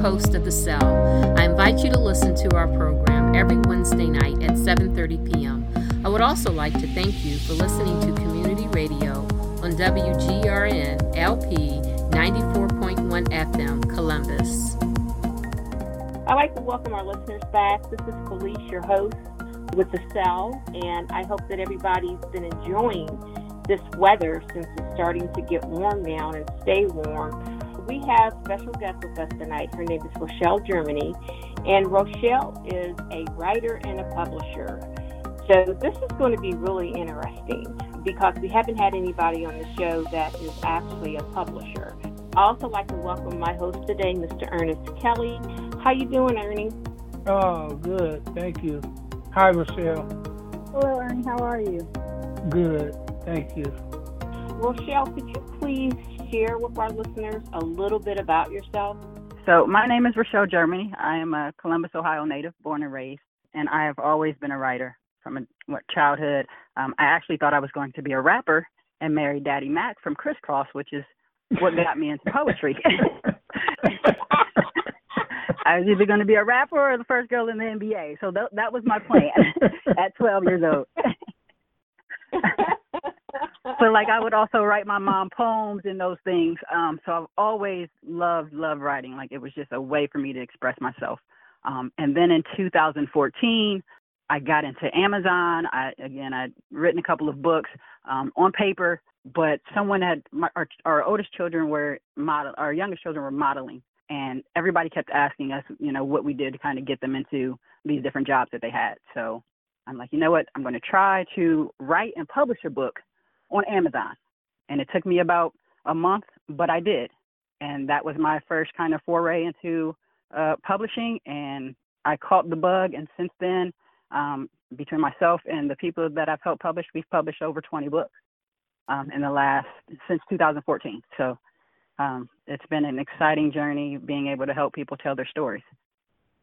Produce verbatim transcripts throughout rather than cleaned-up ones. host of The Cell. I invite you to listen to our program every Wednesday night at seven thirty p.m. I would also like to thank you for listening to Community Radio on W G R N L P ninety-four point one F M, Columbus. I'd like to welcome our listeners back. This is Felice, your host with The Cell, and I hope that everybody's been enjoying this weather since it's starting to get warm now and stay warm. We have special guests with us tonight. Her name is Rochelle Germany, and Rochelle is a writer and a publisher. So this is going to be really interesting because we haven't had anybody on the show that is actually a publisher. I also like to welcome my host today, Mister Ernest Kelly. How you doing, Ernie? Oh, good. Thank you. Hi, Rochelle. Hello, Ernie. How are you? Good. Thank you. Rochelle, could you please share with our listeners a little bit about yourself? So my name is Rochelle Germany. I am a Columbus, Ohio native, born and raised, and I have always been a writer from a, what, childhood. Um, I actually thought I was going to be a rapper and marry Daddy Mac from Criss Cross, which is what got me into poetry. I was either going to be a rapper or the first girl in the N B A. So th- that was my plan at twelve years old. But, like, I would also write my mom poems and those things. Um, so I've always loved, loved writing. Like, it was just a way for me to express myself. Um, and then in two thousand fourteen, I got into Amazon. I, again, I'd written a couple of books um, on paper, but someone had my, our, our oldest children were model, our youngest children were modeling. And everybody kept asking us, you know, what we did to kind of get them into these different jobs that they had. So I'm like, you know what? I'm going to try to write and publish a book on Amazon. And it took me about a month, but I did. And that was my first kind of foray into uh, publishing. And I caught the bug. And since then, um, between myself and the people that I've helped publish, we've published over twenty books um, in the last, since two thousand fourteen. So um, it's been an exciting journey being able to help people tell their stories.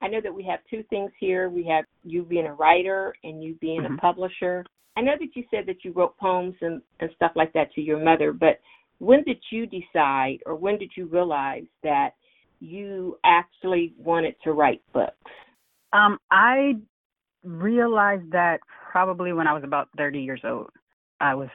I know that we have two things here. We have you being a writer and you being mm-hmm. a publisher. I know that you said that you wrote poems and, and stuff like that to your mother, but when did you decide or when did you realize that you actually wanted to write books? Um, I realized that probably when I was about thirty years old. I was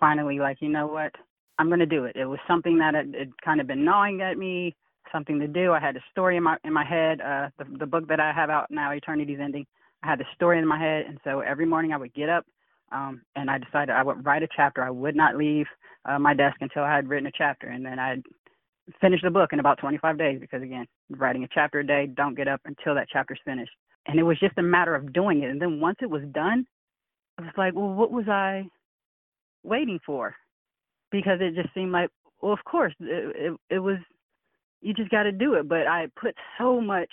finally like, you know what, I'm going to do it. It was something that had, had kind of been gnawing at me, something to do. I had a story in my in my head. Uh, the, the book that I have out now, Eternity's Ending, I had the story in my head. And so every morning I would get up. Um, and I decided I would write a chapter. I would not leave uh, my desk until I had written a chapter. And then I'd finish the book in about twenty-five days because, again, writing a chapter a day, don't get up until that chapter's finished. And it was just a matter of doing it. And then once it was done, I was like, well, what was I waiting for? Because it just seemed like, well, of course, it, it, it was, you just got to do it. But I put so much,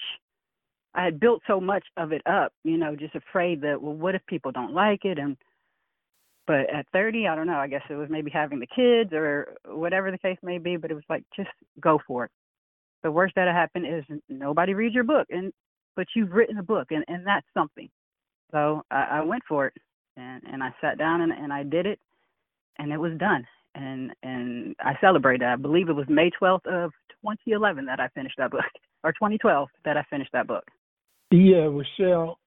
I had built so much of it up, you know, just afraid that, well, what if people don't like it? And But at thirty, I don't know, I guess it was maybe having the kids or whatever the case may be, but it was like, just go for it. The worst that happened is nobody reads your book, and but you've written a book, and, and that's something. So I, I went for it, and, and I sat down, and, and I did it, and it was done. And and I celebrated. I believe it was May twelfth of twenty eleven that I finished that book, or twenty twelve that I finished that book. Yeah, Rochelle,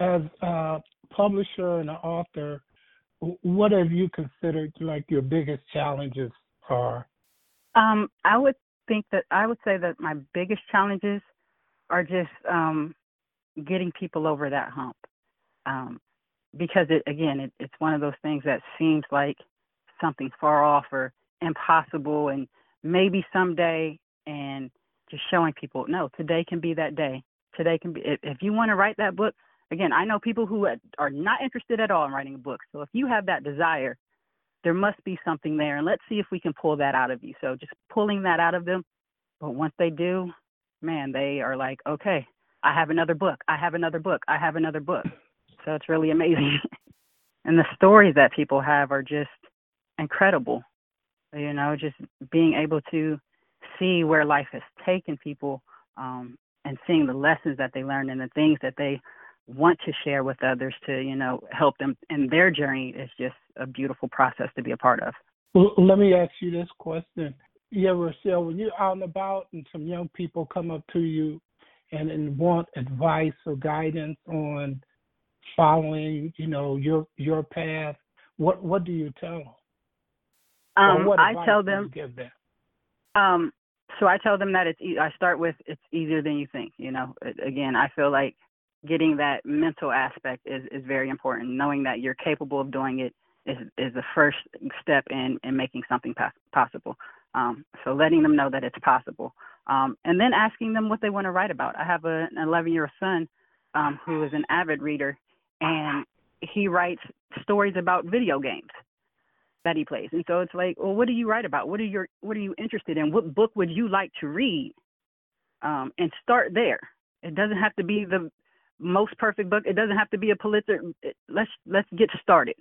as a publisher and an author, what have you considered like your biggest challenges are? Um, I would think that I would say that my biggest challenges are just um, getting people over that hump. Um, because, it, again, it, it's one of those things that seems like something far off or impossible and maybe someday, and just showing people, no, today can be that day. Today can be, if, if you want to write that book. Again, I know people who are not interested at all in writing a book. So if you have that desire, there must be something there. And let's see if we can pull that out of you. So just pulling that out of them. But once they do, man, they are like, okay, I have another book. I have another book. I have another book. So it's really amazing. And the stories that people have are just incredible. You know, just being able to see where life has taken people um, and seeing the lessons that they learned and the things that they want to share with others to, you know, help them in their journey is just a beautiful process to be a part of. Well, let me ask you this question. Yeah, Rochelle, when you're out and about and some young people come up to you and, and want advice or guidance on following, you know, your your path, what what do you tell them? Um, what I tell them, give them? Um, so I tell them that it's. E- I start with it's easier than you think. You know, again, I feel like getting that mental aspect is, is very important. Knowing that you're capable of doing it is is the first step in, in making something pos- possible. Um, so letting them know that it's possible, um, and then asking them what they want to write about. I have a, an eleven-year-old son um, who is an avid reader, and he writes stories about video games that he plays. And so it's like, well, what do you write about? What are your, what are you interested in? What book would you like to read? Um, and start there. It doesn't have to be the most perfect book. It doesn't have to be a Pulitzer. Let's, let's get started.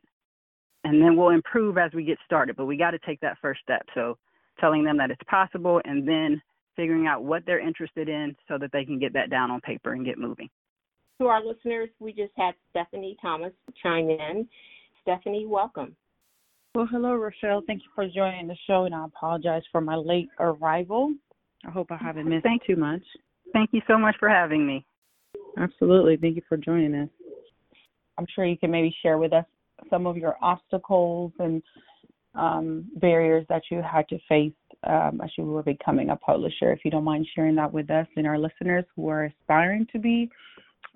And then we'll improve as we get started, but we got to take that first step. So telling them that it's possible and then figuring out what they're interested in so that they can get that down on paper and get moving. To our listeners, we just had Stephanie Thomas chime in. Stephanie, welcome. Well, hello, Rochelle. Thank you for joining the show, and I apologize for my late arrival. I hope I haven't missed thank, too much. Thank you so much for having me. Absolutely. Thank you for joining us. I'm sure you can maybe share with us some of your obstacles and um, barriers that you had to face um, as you were becoming a publisher, if you don't mind sharing that with us and our listeners who are aspiring to be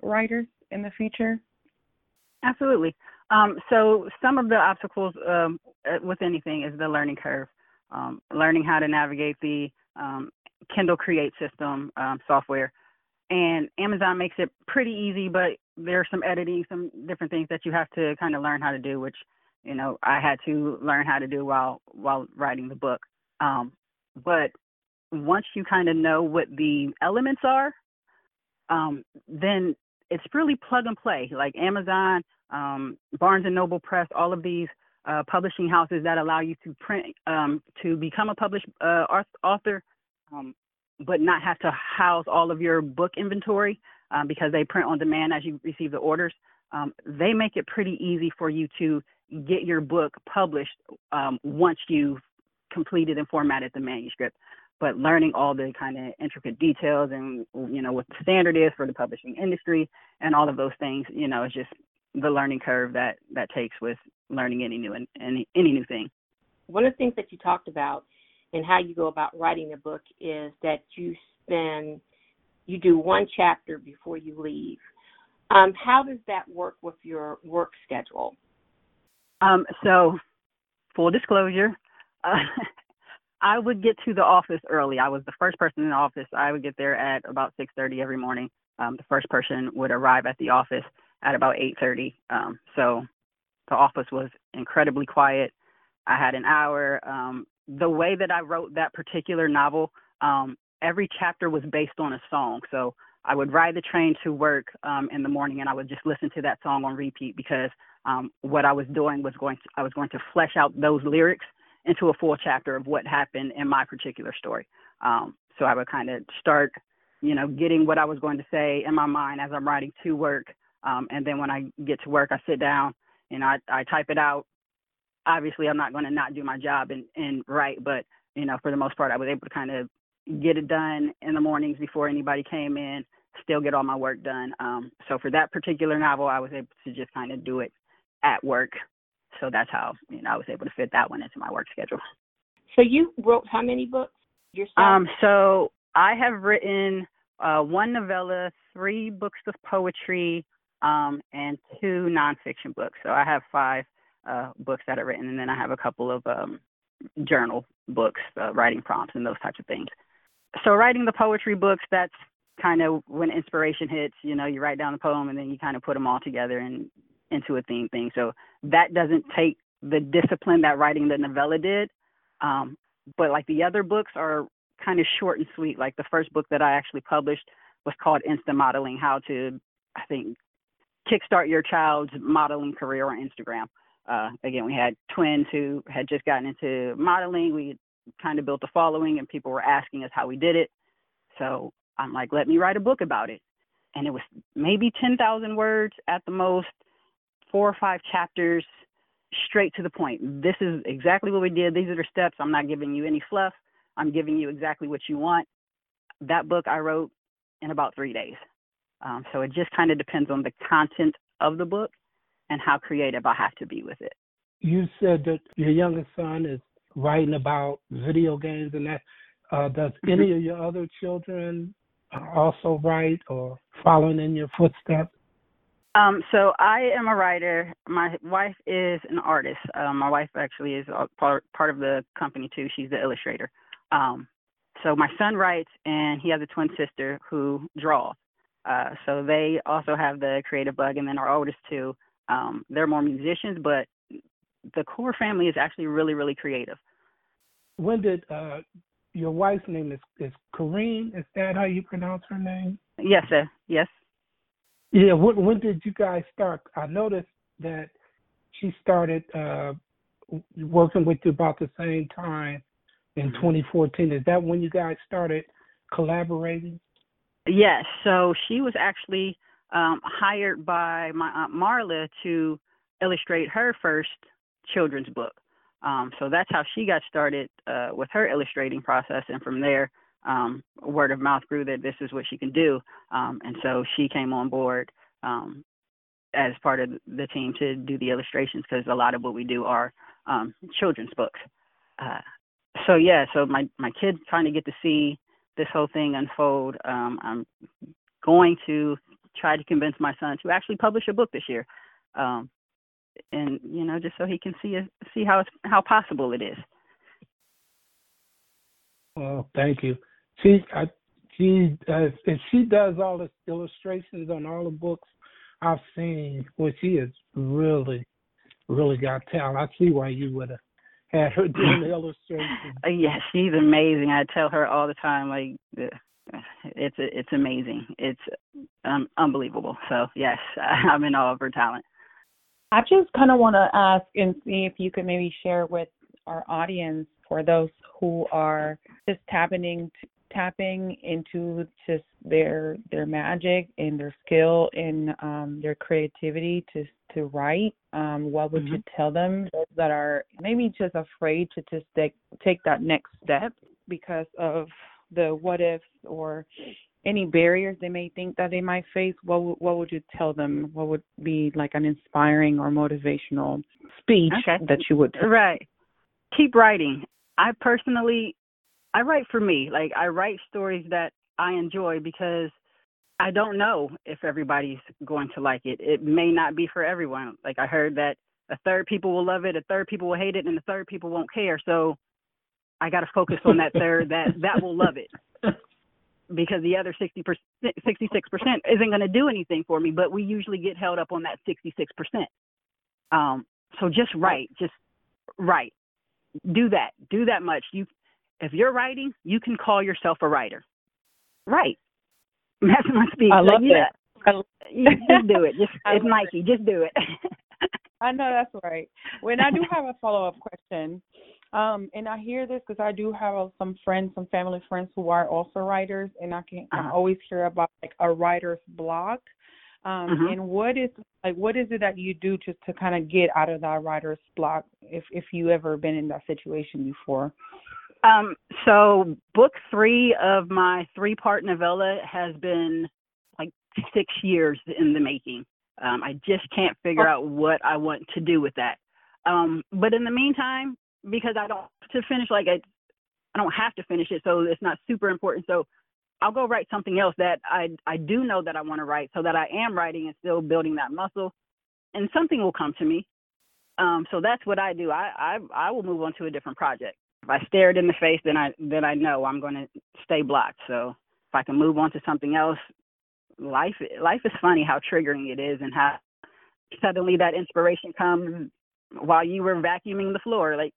writers in the future? Absolutely. Um, so some of the obstacles um, with anything is the learning curve, um, learning how to navigate the um, Kindle Create system um, software. And Amazon makes it pretty easy, but there's some editing, some different things that you have to kind of learn how to do, which, you know, I had to learn how to do while while writing the book. Um, but once you kind of know what the elements are, um, then it's really plug and play, like Amazon, um, Barnes and Noble Press, all of these uh, publishing houses that allow you to print, um, to become a published uh, author, um, but not have to house all of your book inventory um, because they print on demand as you receive the orders. Um, they make it pretty easy for you to get your book published um, once you've completed and formatted the manuscript. But learning all the kind of intricate details and, you know, what the standard is for the publishing industry and all of those things, you know, it's just the learning curve that that takes with learning any new any, any new thing. One of the things that you talked about and how you go about writing a book is that you spend, you do one chapter before you leave. Um, how does that work with your work schedule? Um, so, full disclosure, uh, I would get to the office early. I was the first person in the office. I would get there at about six thirty every morning. Um, the first person would arrive at the office at about eight thirty. Um, so the office was incredibly quiet. I had an hour. Um, the way that I wrote that particular novel, um, every chapter was based on a song. So I would ride the train to work um, in the morning, and I would just listen to that song on repeat because um, what I was doing was going to, I was going to flesh out those lyrics into a full chapter of what happened in my particular story. Um, so I would kind of start, you know, getting what I was going to say in my mind as I'm writing to work. Um, and then when I get to work, I sit down and I, I type it out. Obviously, I'm not going to not do my job and, and write, but, you know, for the most part, I was able to kind of get it done in the mornings before anybody came in, still get all my work done. Um, so for that particular novel, I was able to just kind of do it at work. So that's how, you know, I was able to fit that one into my work schedule. So you wrote how many books yourself? Um, so I have written uh, one novella, three books of poetry, um, and two nonfiction books. So I have five uh, books that are written, and then I have a couple of um, journal books, uh, writing prompts and those types of things. So writing the poetry books, that's kind of when inspiration hits. You know, you write down the poem, and then you kind of put them all together and into a theme thing. So that doesn't take the discipline that writing the novella did. Um, but like the other books are kind of short and sweet. Like the first book that I actually published was called Insta Modeling, how to, I think, kickstart your child's modeling career on Instagram. Uh, again, we had twins who had just gotten into modeling. We kind of built a following and people were asking us how we did it. So I'm like, let me write a book about it. And it was maybe ten thousand words at the most, four or five chapters, straight to the point. This is exactly what we did. These are the steps. I'm not giving you any fluff. I'm giving you exactly what you want. That book I wrote in about three days. Um, so it just kind of depends on the content of the book and how creative I have to be with it. You said that your youngest son is writing about video games and that. Uh, does any of your other children also write or following in your footsteps? Um, so I am a writer. My wife is an artist. Um, my wife actually is part, part of the company, too. She's the illustrator. Um, so my son writes, and he has a twin sister who draws. Uh, so they also have the creative bug, and then our oldest, too. Um, they're more musicians, but the core family is actually really, really creative. When did uh, your wife's name is, is Kareem? Is that how you pronounce her name? Yes, sir. Yes. Yeah, when, when did you guys start? I noticed that she started uh, working with you about the same time in mm-hmm. twenty fourteen. Is that when you guys started collaborating? Yes. So she was actually um, hired by my Aunt Marla to illustrate her first children's book. Um, so that's how she got started uh, with her illustrating process. And from there, Um, word of mouth grew that this is what she can do. Um, and so she came on board um, as part of the team to do the illustrations, because a lot of what we do are um, children's books. Uh, so, yeah, so my, my kids kind of get to see this whole thing unfold. Um, I'm going to try to convince my son to actually publish a book this year. Um, and, you know, just so he can see see how, it's, how possible it is. Oh, thank you. She, I, she, uh, and she does all the illustrations on all the books I've seen. Well, she has really, really got talent. I see why you would have had her doing the illustrations. Yeah, she's amazing. I tell her all the time, like, it's it's amazing. It's um, unbelievable. So, yes, I'm in awe of her talent. I just kind of want to ask and see if you could maybe share with our audience, for those who are just tapping tapping into just their their magic and their skill and um, their creativity to to write, um, what would mm-hmm. you tell them, those that are maybe just afraid to just take, take that next step because of the what ifs or any barriers they may think that they might face? What what would you tell them? What would be like an inspiring or motivational speech okay. that you would tell? Right. Keep writing. I personally, I write for me. Like, I write stories that I enjoy because I don't know if everybody's going to like it. It may not be for everyone. Like, I heard that a third people will love it, a third people will hate it, and a third people won't care. So I got to focus on that third that, that will love it, because the other sixty percent, sixty-six percent isn't going to do anything for me, but we usually get held up on that sixty-six percent. Um, so just write. Just write. Do that. Do that much. You, if you're writing, you can call yourself a writer. Right. That's my speech. I love yeah. that. I love you, just do it. Just, it's Nike. It. Just do it. I know that's right. When I do have a follow-up question, um, and I hear this because I do have some friends, some family friends who are also writers, and I can uh-huh. I always hear about like a writer's block. Um, mm-hmm. And what is like what is it that you do just to kind of get out of that writer's block, if if you ever been in that situation before? Um, so book three of my three-part novella has been like six years in the making. Um, I just can't figure oh. out what I want to do with that. Um, but in the meantime, because I don't have to finish, like I, I don't have to finish it, so it's not super important. So I'll go write something else that I I do know that I want to write, so that I am writing and still building that muscle, and something will come to me. Um, so that's what I do. I, I I will move on to a different project. If I stare it in the face, then I then I know I'm going to stay blocked. So if I can move on to something else, life life is funny how triggering it is, and how suddenly that inspiration comes while you were vacuuming the floor. Like,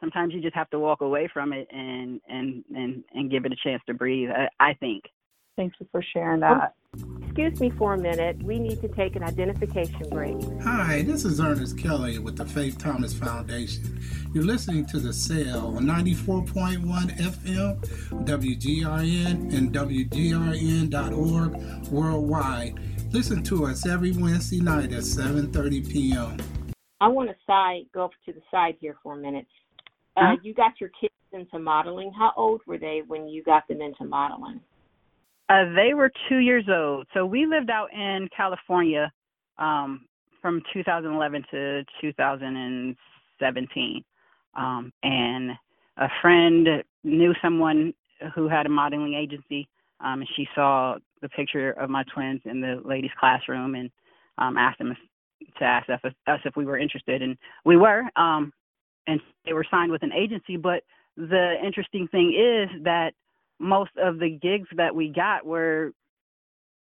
sometimes you just have to walk away from it and and, and, and give it a chance to breathe, I, I think. Thank you for sharing that. Excuse me for a minute. We need to take an identification break. Hi, this is Ernest Kelly with the Faith Thomas Foundation. You're listening to The Cell on ninety-four point one F M, W G R N, and W G R N dot org worldwide. Listen to us every Wednesday night at seven thirty p.m. I want to side go to the side here for a minute. Uh, you got your kids into modeling. How old were they when you got them into modeling? Uh, they were two years old. So we lived out in California um, from two thousand eleven to two thousand seventeen. Um, and a friend knew someone who had a modeling agency, um, and she saw the picture of my twins in the ladies' classroom and um, asked them to ask us, us if we were interested. And we were, um, and they were signed with an agency. But the interesting thing is that most of the gigs that we got were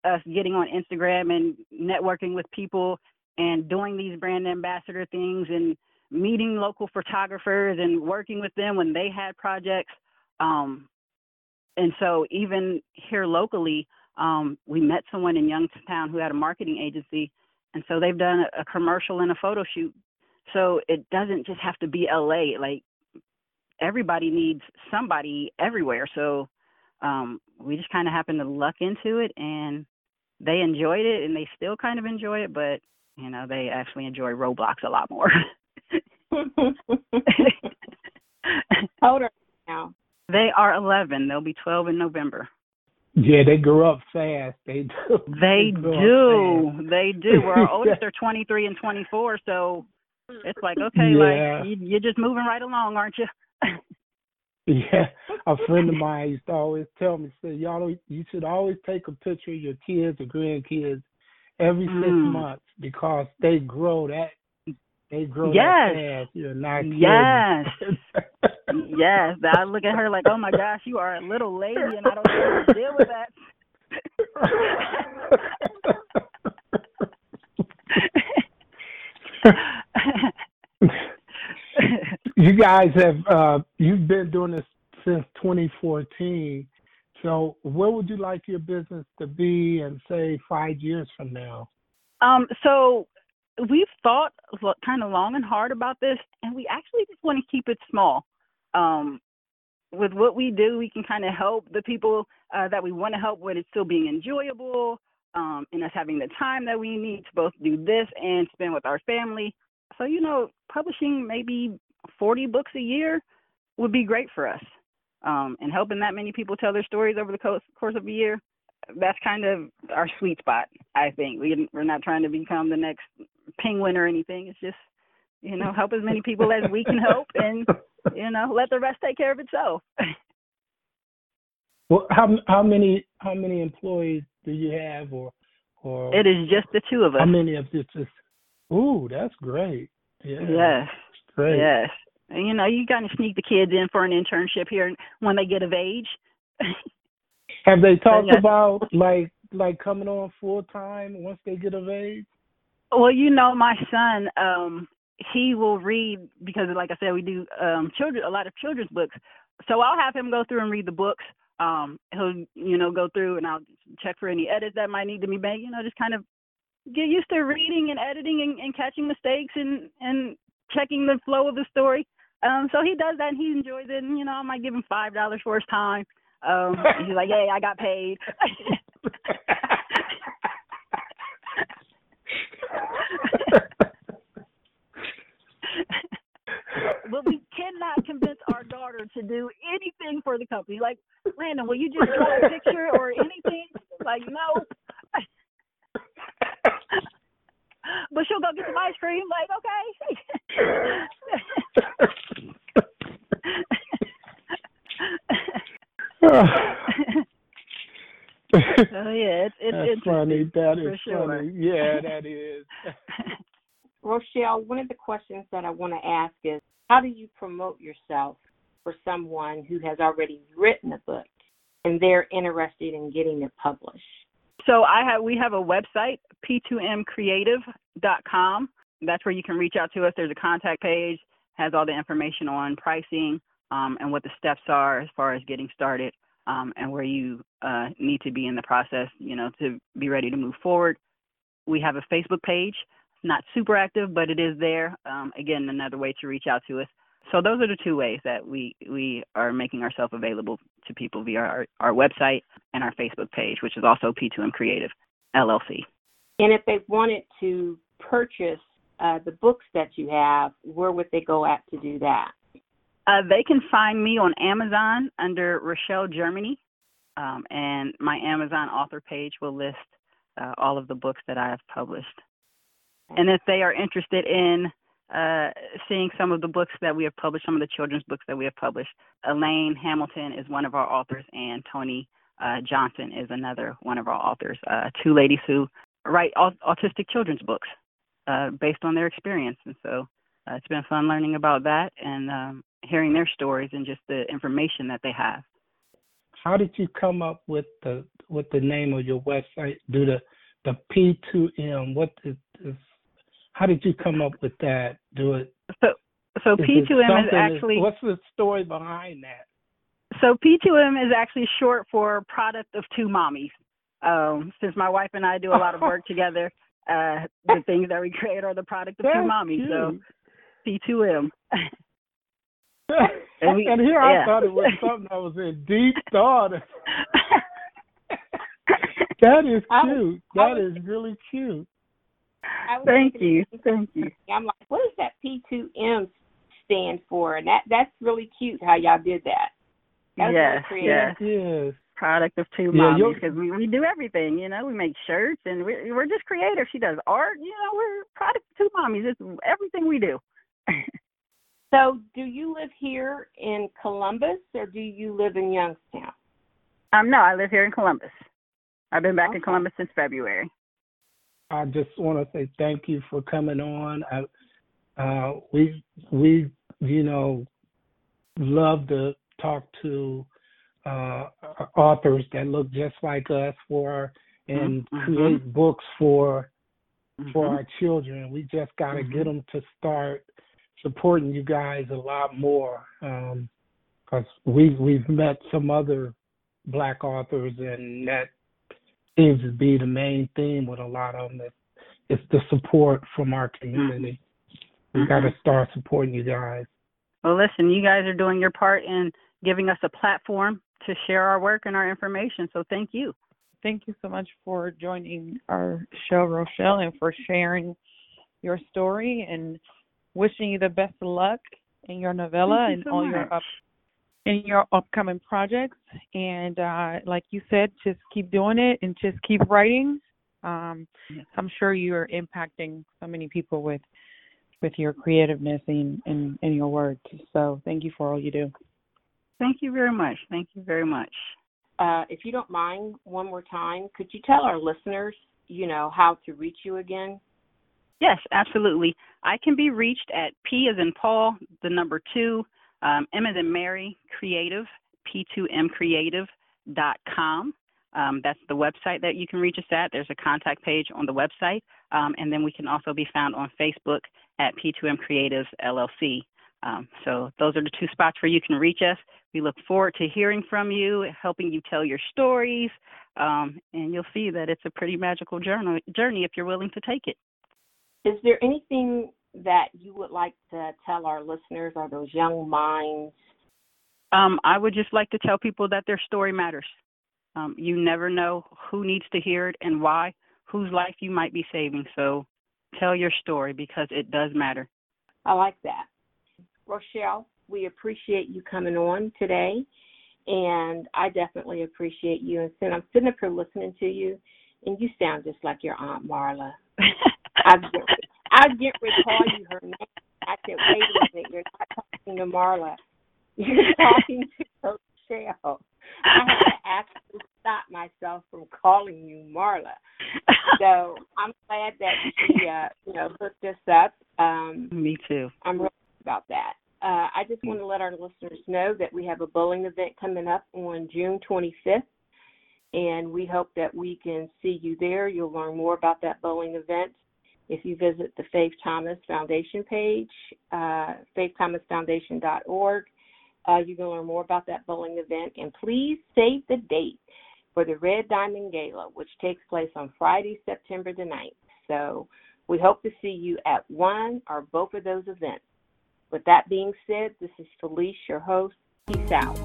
us getting on Instagram and networking with people and doing these brand ambassador things and meeting local photographers and working with them when they had projects. Um, and so even here locally, um, we met someone in Youngstown who had a marketing agency, and so they've done a commercial and a photo shoot. So it doesn't just have to be L A. Like, everybody needs somebody everywhere. So um, we just kind of happened to luck into it, and they enjoyed it, and they still kind of enjoy it, but, you know, they actually enjoy Roblox a lot more. How old are they now? They are eleven. They'll be twelve in November. Yeah, they grew up fast. They do. They, they do. They do. Well, our oldest are twenty-three and twenty-four, so it's like, okay, yeah. like, you, you're just moving right along, aren't you? Yeah, a friend of mine used to always tell me, so y'all, you should always take a picture of your kids or grandkids every six mm. months because they grow that. They grow yes. that fast. You're not kidding. Yes. Yes, I look at her like, oh my gosh, you are a little lady, and I don't know how to deal with that. You guys have uh, you've been doing this since twenty fourteen. So, where would you like your business to be in, say, five years from now? Um, so we've thought kind of long and hard about this, and we actually just want to keep it small. Um, with what we do, we can kind of help the people uh, that we want to help with it still being enjoyable, um, and us having the time that we need to both do this and spend with our family. So, you know, publishing maybe forty books a year would be great for us. Um, and helping that many people tell their stories over the co- course of a year, that's kind of our sweet spot, I think. We, we're not trying to become the next penguin or anything. It's just, you know, help as many people as we can help, and, you know, let the rest take care of itself. Well, how how many how many employees do you have, or or it is just the two of us? How many of this is? Ooh, that's great. Yeah. Yes. Great. Yes. And, you know, you kind of sneak the kids in for an internship here when they get of age. Have they talked yes. about like like coming on full time once they get of age? Well, you know, my son, um, he will read, because, like I said, we do um, children a lot of children's books. So I'll have him go through and read the books. Um, he'll, you know, go through, and I'll check for any edits that might need to be made. You know, just kind of get used to reading and editing and, and catching mistakes and, and checking the flow of the story. Um, so he does that, and he enjoys it. And, you know, I might give him five dollars for his time. Um, and he's like, hey, I got paid. But we cannot convince our daughter to do anything for the company. Like, Landon, will you just draw a picture or anything? Like, no. But she'll go get some ice cream. Like, okay. Oh, yeah, it's, it's That's funny. That is sure. funny. Yeah, that is. Rochelle, one of the questions that I want to ask is, how do you promote yourself for someone who has already written a book and they're interested in getting it published? So I have, we have a website, p two m creative dot com. That's where you can reach out to us. There's a contact page, has all the information on pricing um, and what the steps are as far as getting started, um, and where you uh, need to be in the process, you know, to be ready to move forward. We have a Facebook page. Not super active, but it is there. Um, again, another way to reach out to us. So those are the two ways that we, we are making ourselves available to people via our, our website and our Facebook page, which is also P two M Creative, L L C. And if they wanted to purchase uh, the books that you have, where would they go at to do that? Uh, they can find me on Amazon under Rochelle Germany, um, and my Amazon author page will list uh, all of the books that I have published. And if they are interested in uh, seeing some of the books that we have published, some of the children's books that we have published, Elaine Hamilton is one of our authors, and Tony uh, Johnson is another one of our authors, uh, two ladies who write aut- autistic children's books uh, based on their experience. And so uh, it's been fun learning about that and um, hearing their stories and just the information that they have. How did you come up with the with the name of your website? Do the the P two M? What is, is how did you come up with that? Do it. So so P two M is actually. Is, what's the story behind that? So P two M is actually short for Product of Two Mommies. Um, since my wife and I do a lot of work together, uh, the things that we create are the product of That's two mommies. Cute. So P two M. And, we, and here yeah. I thought it was something that was in deep thought. That is cute. Was, that was, is really cute. Thank you. Thank you. I'm like, what does that P two M stand for? And that that's really cute how y'all did that. That was yes, really yes. yes. Product of two yeah, mommies, because we, we do everything. You know, we make shirts, and we, we're just creative. She does art. You know, we're product of two mommies. It's everything we do. So do you live here in Columbus, or do you live in Youngstown? Um, no, I live here in Columbus. I've been back okay. in Columbus since February. I just want to say thank you for coming on. I, uh, we, we, you know, love to talk to uh, authors that look just like us for and mm-hmm. create books for mm-hmm. for our children. We just got to mm-hmm. get them to start supporting you guys a lot more, um, because we, we've met some other Black authors, and that seems to be the main theme with a lot of them. It's the support from our community. Mm-hmm. We've got to start supporting you guys. Well, listen, you guys are doing your part in giving us a platform to share our work and our information, so thank you. Thank you so much for joining our show, Rochelle, and for sharing your story, and wishing you the best of luck in your novella you and so all much. your up, in your upcoming projects. And uh, like you said, just keep doing it and just keep writing. Um, yes. I'm sure you are impacting so many people with with your creativeness and, and, and your words. So thank you for all you do. Thank you very much. Thank you very much. Uh, if you don't mind, one more time, could you tell our listeners, you know, how to reach you again? Yes, absolutely. I can be reached at P as in Paul, the number two, um, M as in Mary, Creative, p two m creative dot com. Um, that's the website that you can reach us at. There's a contact page on the website. Um, and then we can also be found on Facebook at P two M Creative L L C. Um, so those are the two spots where you can reach us. We look forward to hearing from you, helping you tell your stories. Um, and you'll see that it's a pretty magical journey, journey if you're willing to take it. Is there anything that you would like to tell our listeners or those young minds? Um, I would just like to tell people that their story matters. Um, you never know who needs to hear it and why, whose life you might be saving. So tell your story, because it does matter. I like that. Rochelle, we appreciate you coming on today, and I definitely appreciate you. And since I'm sitting up here listening to you, and you sound just like your Aunt Marla. I didn't, I didn't recall you her name. I said, wait a minute, you're not talking to Marla. You're talking to Rochelle. I had to actually stop myself from calling you Marla. So I'm glad that she, uh, you know, hooked us up. Um, Me too. I'm really about that. Uh, I just want to let our listeners know that we have a bowling event coming up on June twenty-fifth. And we hope that we can see you there. You'll learn more about that bowling event if you visit the Faith Thomas Foundation page, uh, faith thomas foundation dot org. Uh, you can learn more about that bowling event. And please save the date for the Red Diamond Gala, which takes place on Friday, September the ninth. So we hope to see you at one or both of those events. With that being said, this is Felice, your host. Peace out.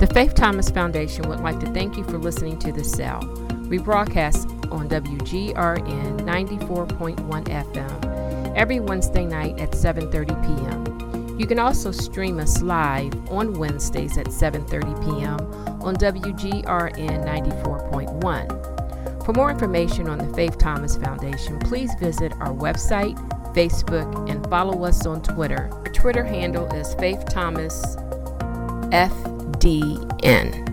The Faith Thomas Foundation would like to thank you for listening to The Cell. We broadcast on W G R N ninety-four point one F M every Wednesday night at seven thirty p.m. You can also stream us live on Wednesdays at seven thirty p.m. on W G R N ninety-four point one. For more information on the Faith Thomas Foundation, please visit our website, Facebook, and follow us on Twitter. Our Twitter handle is Faith Thomas F D N.